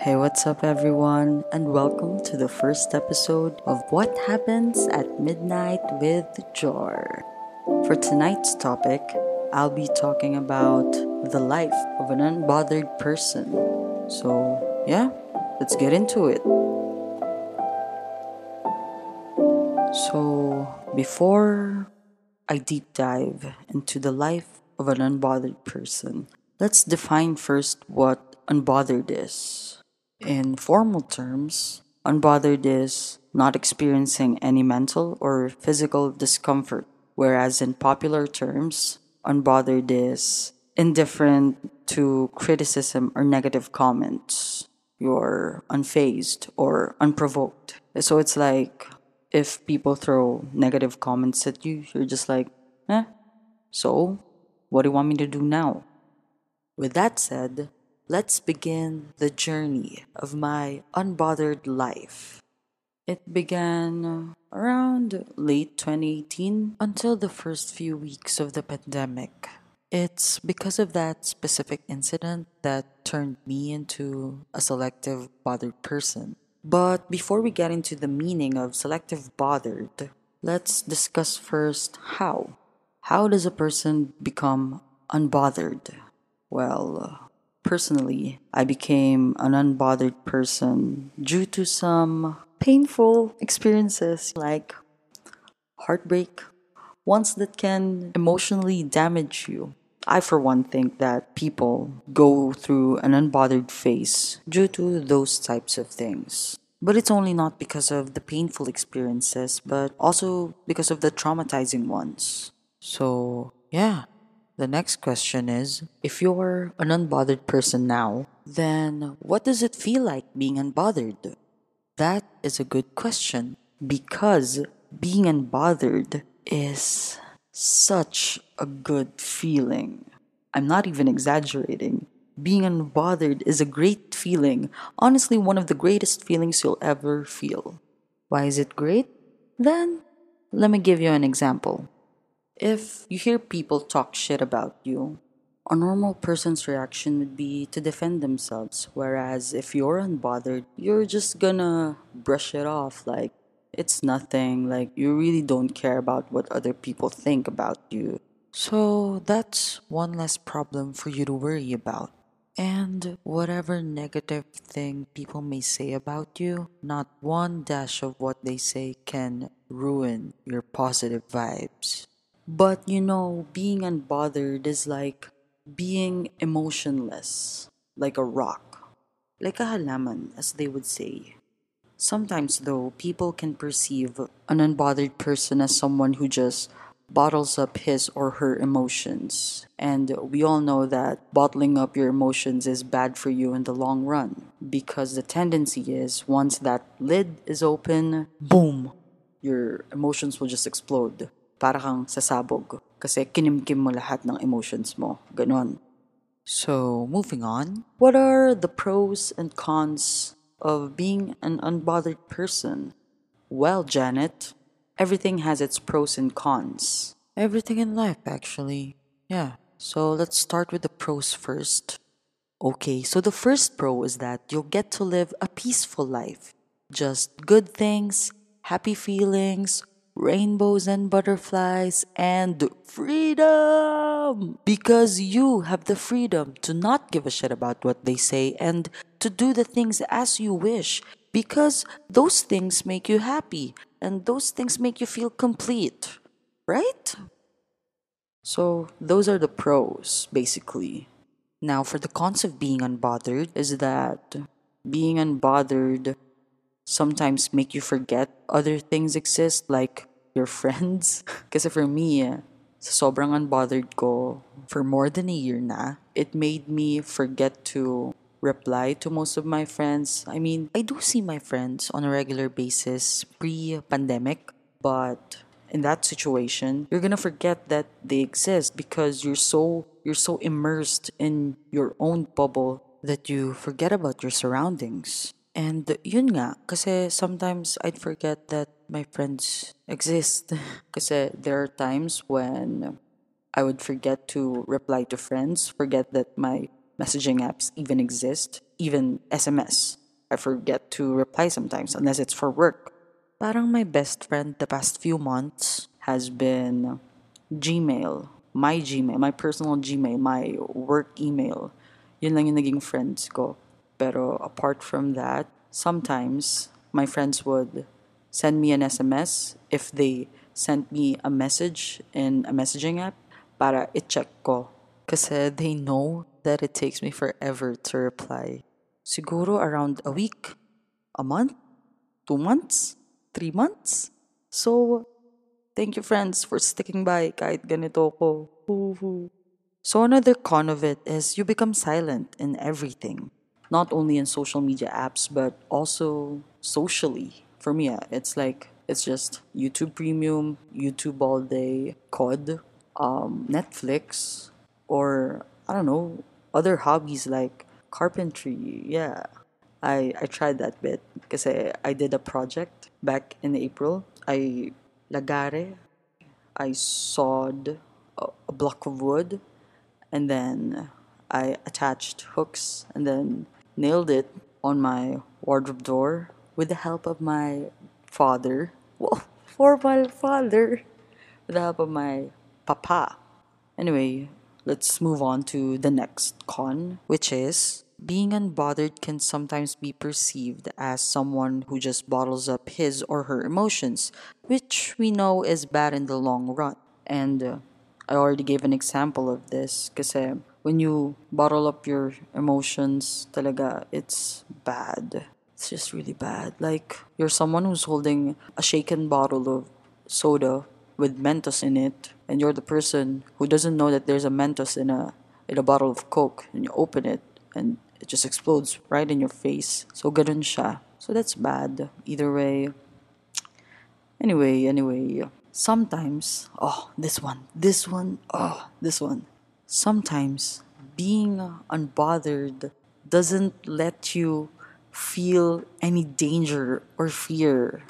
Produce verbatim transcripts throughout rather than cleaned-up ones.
Hey, what's up everyone, and welcome to the first episode of What Happens at Midnight with Jor. For tonight's topic, I'll be talking about the life of an unbothered person. So yeah, let's get into it. So before I deep dive into the life of an unbothered person, let's define first what unbothered is. In formal terms, unbothered is not experiencing any mental or physical discomfort, whereas in popular terms, unbothered is indifferent to criticism or negative comments. You're unfazed or unprovoked. So it's like if people throw negative comments at you, you're just like, eh, so what do you want me to do now? With that said, let's begin the journey of my unbothered life. It began around late twenty eighteen until the first few weeks of the pandemic. It's because of that specific incident that turned me into a selective bothered person. But before we get into the meaning of selective bothered, let's discuss first how. How does a person become unbothered? Well, personally, I became an unbothered person due to some painful experiences like heartbreak, ones that can emotionally damage you. I, for one, think that people go through an unbothered phase due to those types of things. But it's only not because of the painful experiences, but also because of the traumatizing ones. So, yeah. The next question is, if you're an unbothered person now, then what does it feel like being unbothered? That is a good question, because being unbothered is such a good feeling. I'm not even exaggerating. Being unbothered is a great feeling. Honestly, one of the greatest feelings you'll ever feel. Why is it great? Then, let me give you an example. If you hear people talk shit about you, a normal person's reaction would be to defend themselves. Whereas if you're unbothered, you're just gonna brush it off like it's nothing. Like you really don't care about what other people think about you. So that's one less problem for you to worry about. And whatever negative thing people may say about you, not one dash of what they say can ruin your positive vibes. But you know, being unbothered is like being emotionless, like a rock, like a halaman, as they would say. Sometimes though, people can perceive an unbothered person as someone who just bottles up his or her emotions. And we all know that bottling up your emotions is bad for you in the long run, because the tendency is once that lid is open, boom, your emotions will just explode. Para kang sasabog kasi kinimkim mo lahat ng emotions mo. Ganon. So, moving on. What are the pros and cons of being an unbothered person? Well, Janet, everything has its pros and cons. Everything in life, actually. Yeah. So, let's start with the pros first. Okay, so the first pro is that you'll get to live a peaceful life. Just good things, happy feelings, rainbows and butterflies, and freedom! Because you have the freedom to not give a shit about what they say and to do the things as you wish, because those things make you happy and those things make you feel complete, right? So those are the pros, basically. Now for the cons of being unbothered is that being unbothered sometimes make you forget other things exist, like your friends. Kasi for me, sa sobrang unbothered ko, for more than a year na, it made me forget to reply to most of my friends. I mean, I do see my friends on a regular basis pre-pandemic, but in that situation, you're gonna forget that they exist because you're so you're so immersed in your own bubble that you forget about your surroundings. And yun nga, kasi sometimes I'd forget that my friends exist. Kasi there are times when I would forget to reply to friends, forget that my messaging apps even exist, even S M S. I forget to reply sometimes unless it's for work. Parang my best friend the past few months has been Gmail, my Gmail, my personal Gmail, my work email. Yun lang yung naging friends ko. Pero apart from that, sometimes my friends would send me an S M S if they sent me a message in a messaging app para i-check ko. Kasi they know that it takes me forever to reply. Siguro around a week, a month, two months, three months. So, thank you friends for sticking by kahit ganito ko. So another con of it is you become silent in everything. Not only in social media apps, but also socially. For me, it's like, it's just YouTube Premium, YouTube all day, C O D, um, Netflix, or I don't know, other hobbies like carpentry. Yeah, I, I tried that bit because I did a project back in April. I lagare, I sawed a, a block of wood, and then I attached hooks and then nailed it on my wardrobe door with the help of my father. Well, formal father. With the help of my papa. Anyway, let's move on to the next con, which is being unbothered can sometimes be perceived as someone who just bottles up his or her emotions, which we know is bad in the long run. And uh, I already gave an example of this kasi when you bottle up your emotions, talaga, it's bad. It's just really bad. Like, you're someone who's holding a shaken bottle of soda with Mentos in it, and you're the person who doesn't know that there's a Mentos in a in a bottle of Coke, and you open it, and it just explodes right in your face. So, ganun siya. So, that's bad. Either way. Anyway, anyway. Sometimes, oh, this one, this one, oh, this one. Sometimes, being unbothered doesn't let you feel any danger or fear.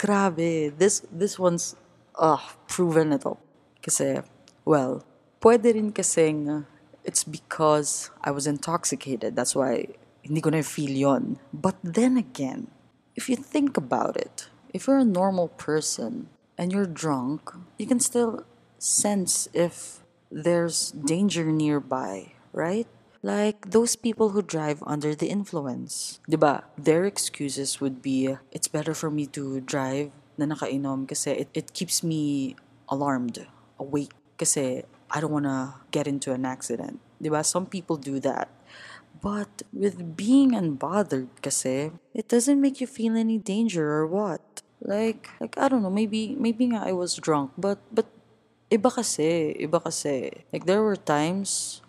Grabe, this this one's uh, proven ito. Kasi, well, pwede rin kasing it's because I was intoxicated. That's why hindi ko na feel yon. But then again, if you think about it, if you're a normal person and you're drunk, you can still sense if there's danger nearby, right? Like those people who drive under the influence. Diba? Their excuses would be, it's better for me to drive na nakainom kasi it, it keeps me alarmed, awake, kasi I don't wanna get into an accident. Diba? Some people do that. But with being unbothered kasi, it doesn't make you feel any danger or what? Like, like I don't know, maybe maybe nga I was drunk, but but Iba kasi, iba kasi. Like, there were times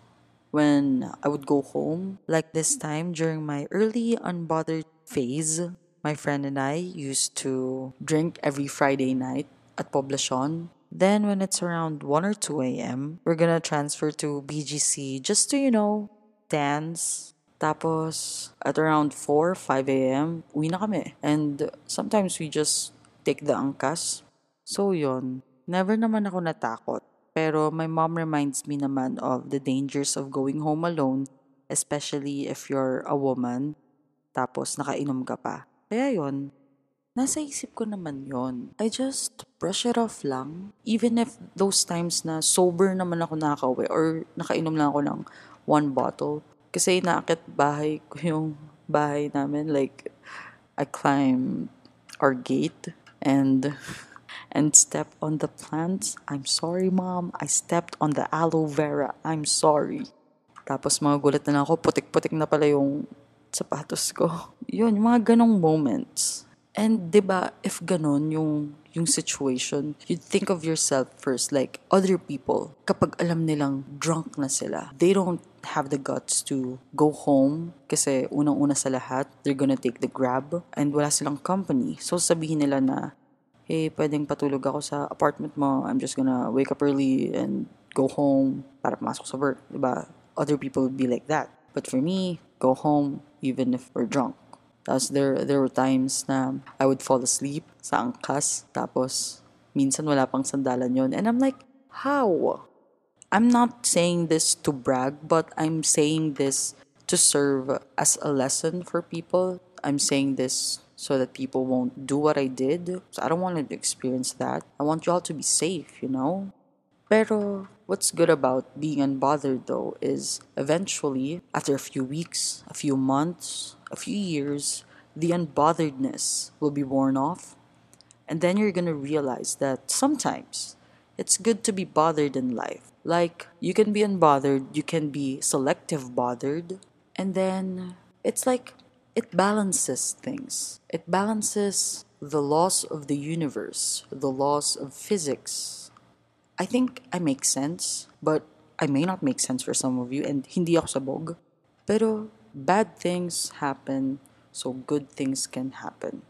when I would go home. Like, this time, during my early unbothered phase, my friend and I used to drink every Friday night at Poblacion. Then, when it's around one or two a.m., we're gonna transfer to B G C just to, you know, dance. Tapos, at around four, five a.m., uwi na kami. And sometimes we just take the angkas. So, yun. Never naman ako natakot, pero my mom reminds me naman of the dangers of going home alone, especially if you're a woman, tapos nakainom ka pa. Kaya yun, nasa isip ko naman yun. I just brush it off lang, even if those times na sober naman ako nakauwi or nakainom lang ako ng one bottle. Kasi inaakit bahay ko yung bahay namin, like, I climbed our gate and... and step on the plants. I'm sorry, Mom. I stepped on the aloe vera. I'm sorry. Tapos mga gulat na ako, putik-putik na pala yung sapatos ko. Yun, yung mga ganong moments. And diba, if ganon yung, yung situation, you'd think of yourself first. Like, other people, kapag alam nilang drunk na sila, they don't have the guts to go home kasi unang-una sa lahat, they're gonna take the grab and wala silang company. So sabihin nila na, eh, pwedeng patulog ako sa apartment mo. I'm just gonna wake up early and go home para pumasok sa work. Diba? Other people would be like that. But for me, go home even if we're drunk. Tapos there, there were times na I would fall asleep sa angkas. Tapos minsan wala pang sandalan yon. And I'm like, how? I'm not saying this to brag, but I'm saying this to serve as a lesson for people. I'm saying this so that people won't do what I did. So I don't want to experience that. I want y'all to be safe, you know? Pero what's good about being unbothered, though, is eventually, after a few weeks, a few months, a few years, the unbotheredness will be worn off. And then you're gonna realize that sometimes it's good to be bothered in life. Like, you can be unbothered, you can be selective bothered, and then it's like it balances things. It balances the laws of the universe, the laws of physics. I think I make sense, but I may not make sense for some of you, and hindi ako sabog. Pero bad things happen, so good things can happen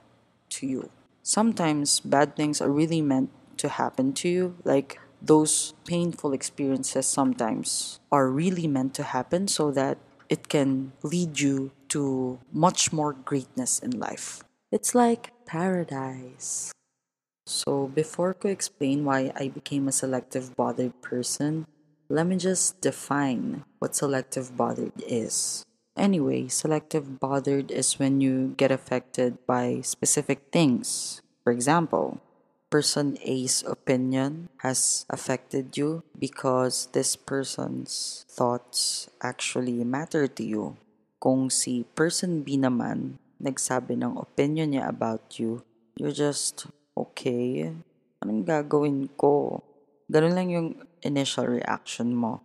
to you. Sometimes bad things are really meant to happen to you. Like, those painful experiences sometimes are really meant to happen so that it can lead you to much more greatness in life. It's like paradise. So before I explain why I became a selective bothered person, let me just define what selective bothered is. Anyway, selective bothered is when you get affected by specific things. For example, person A's opinion has affected you because this person's thoughts actually matter to you. Kung si person B naman nagsabi ng opinion niya about you, you're just, okay, anong gagawin ko? Ganun lang yung initial reaction mo.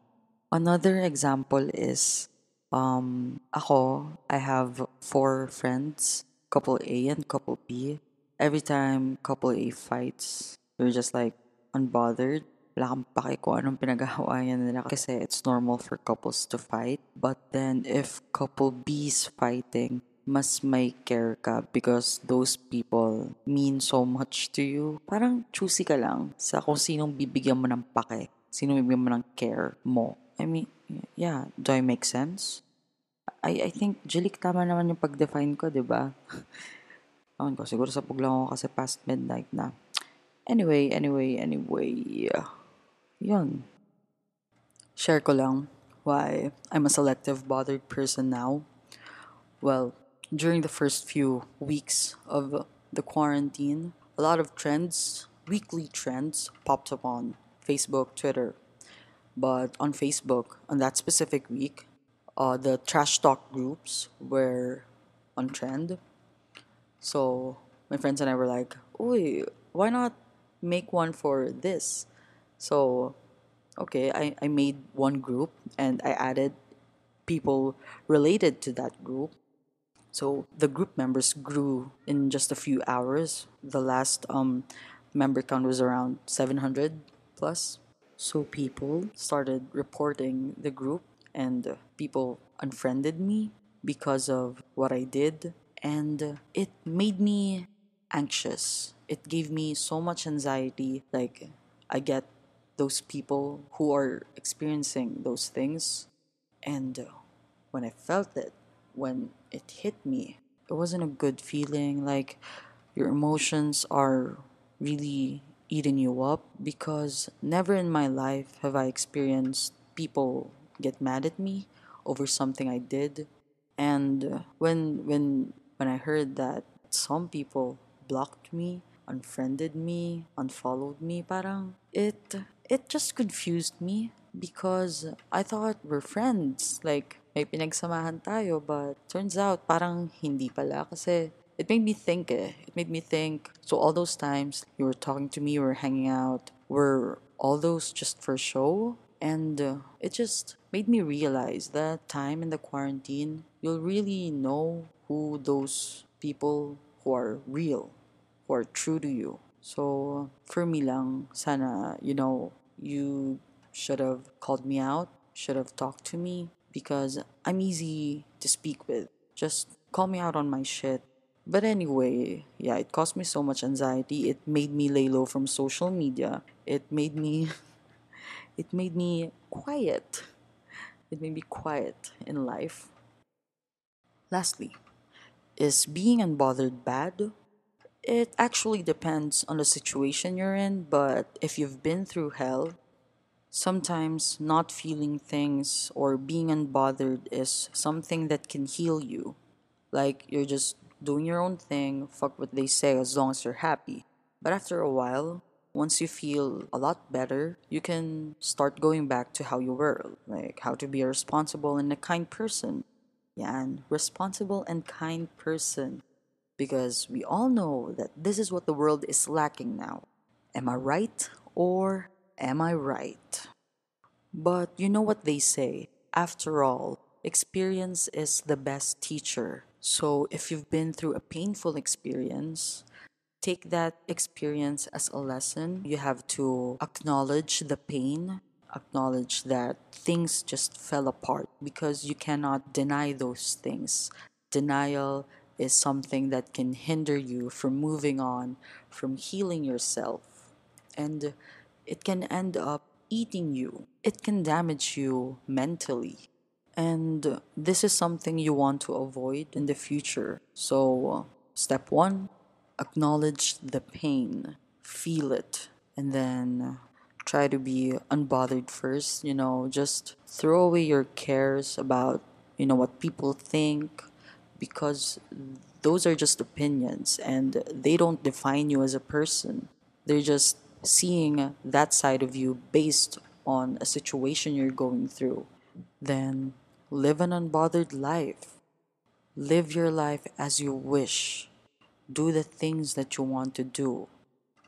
Another example is, Um, ako, I have four friends, couple A and couple B. Every time couple A fights, they're just like unbothered. Wala kang pake kung anong pinag-ahawayan nila kasi it's normal for couples to fight. But then if couple B's fighting, mas may care ka because those people mean so much to you. Parang choosy ka lang sa kung sinong bibigyan mo ng pake, sinong bibigyan mo ng care mo. I mean, yeah, do I make sense? I I think, Jilik, tama naman yung pag-define ko, diba? Awan ko, siguro sa puglang ko kasi past midnight na. Anyway, anyway, anyway. Yun. Share ko lang why I'm a selective bothered person now. Well, during the first few weeks of the quarantine, a lot of trends, weekly trends, popped up on Facebook, Twitter. But on Facebook, on that specific week, uh, the trash talk groups were on trend. So my friends and I were like, "Uy, why not make one for this?" So, okay, I, I made one group and I added people related to that group. So the group members grew in just a few hours. The last um, member count was around seven hundred plus. So people started reporting the group, and people unfriended me because of what I did, and it made me anxious. It gave me so much anxiety. Like, I get those people who are experiencing those things, and when I felt it, when it hit me, it wasn't a good feeling. Like, your emotions are really eating you up, because never in my life have I experienced people get mad at me over something I did. And when when when I heard that some people blocked me, unfriended me, unfollowed me, parang it it just confused me, because I thought we're friends, like may pinagsamahan tayo, but turns out parang hindi pala. Kasi It made me think, eh. It made me think, so all those times you were talking to me, you were hanging out, were all those just for show? And uh, it just made me realize that time in the quarantine, you'll really know who those people who are real, who are true to you. So, for me lang, sana, you know, you should have called me out, should have talked to me, because I'm easy to speak with. Just call me out on my shit. But anyway, yeah, it caused me so much anxiety. It made me lay low from social media. It made me, it made me quiet. It made me quiet in life. Lastly, is being unbothered bad? It actually depends on the situation you're in, but if you've been through hell, Sometimes not feeling things or being unbothered is something that can heal you. Like, you're just doing your own thing, fuck what they say as long as you're happy. But after a while, once you feel a lot better, you can start going back to how you were. Like, how to be a responsible and a kind person. Yeah, and responsible and kind person. Because we all know that this is what the world is lacking now. Am I right or am I right? But you know what they say. After all, experience is the best teacher. So if you've been through a painful experience, take that experience as a lesson. You have to acknowledge the pain. Acknowledge that things just fell apart because you cannot deny those things. Denial is something that can hinder you from moving on, from healing yourself. And it can end up eating you. It can damage you mentally. And this is something you want to avoid in the future. So, step one, acknowledge the pain. Feel it. And then try to be unbothered first. You know, just throw away your cares about, you know, what people think. Because those are just opinions and they don't define you as a person. They're just seeing that side of you based on a situation you're going through. Then live an unbothered life. Live your life as you wish. Do the things that you want to do.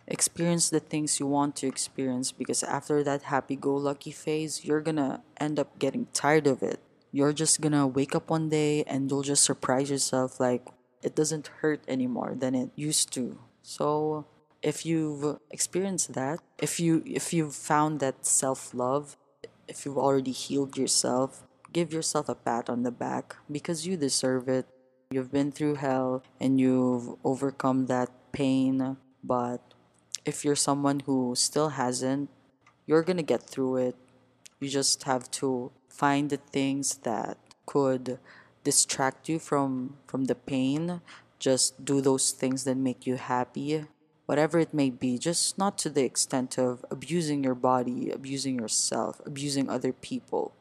Experience the things you want to experience, because after that happy-go-lucky phase, you're gonna end up getting tired of it. You're just gonna wake up one day and you'll just surprise yourself, like, it doesn't hurt anymore than it used to. So if you've experienced that, if you if you've found that self-love, if you've already healed yourself, give yourself a pat on the back because you deserve it. You've been through hell and you've overcome that pain, but if you're someone who still hasn't, you're gonna get through it. You just have to find the things that could distract you from, from the pain. Just do those things that make you happy. Whatever it may be, just not to the extent of abusing your body, abusing yourself, abusing other people.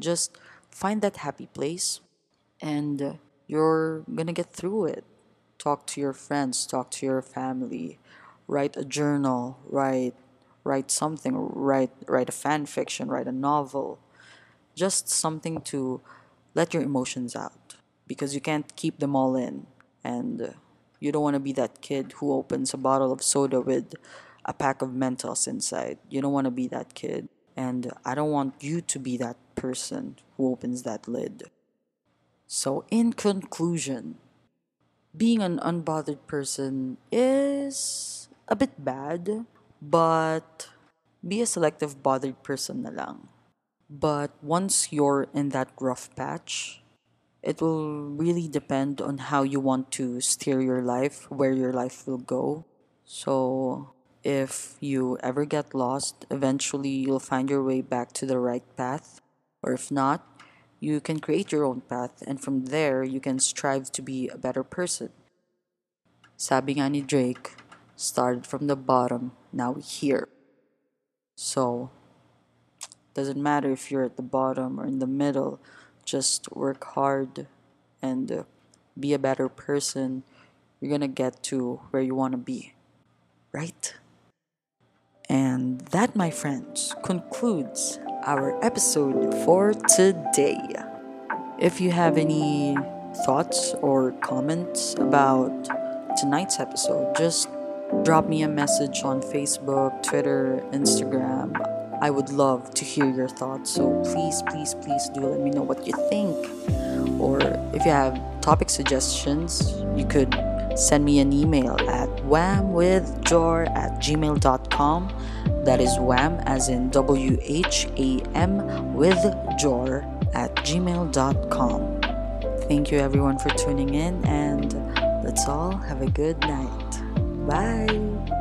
Just find that happy place and you're gonna get through it. Talk to your friends, talk to your family, write a journal, write write something, write write a fan fiction, write a novel. Just something to let your emotions out because you can't keep them all in. And you don't want to be that kid who opens a bottle of soda with a pack of Mentos inside. You don't want to be that kid. And I don't want you to be that person who opens that lid. So in conclusion, being an unbothered person is a bit bad, but be a selective bothered person na lang. But once you're in that rough patch, it will really depend on how you want to steer your life, where your life will go. So if you ever get lost, eventually you'll find your way back to the right path. Or if not, you can create your own path and from there you can strive to be a better person. Sabi nga ni Drake, started from the bottom, now we're here. So, doesn't matter if you're at the bottom or in the middle. Just work hard and uh, be a better person. You're gonna get to where you want to be, right? And that, my friends, concludes our episode for today. If you have any thoughts or comments about tonight's episode, just drop me a message on Facebook, Twitter, Instagram. I would love to hear your thoughts, so please, please, please do let me know what you think. Or if you have topic suggestions, you could send me an email at whamwithjor at gmail dot com. That is wham as in W H A M with Jor at gmail dot com. Thank you everyone for tuning in and let's all have a good night. Bye!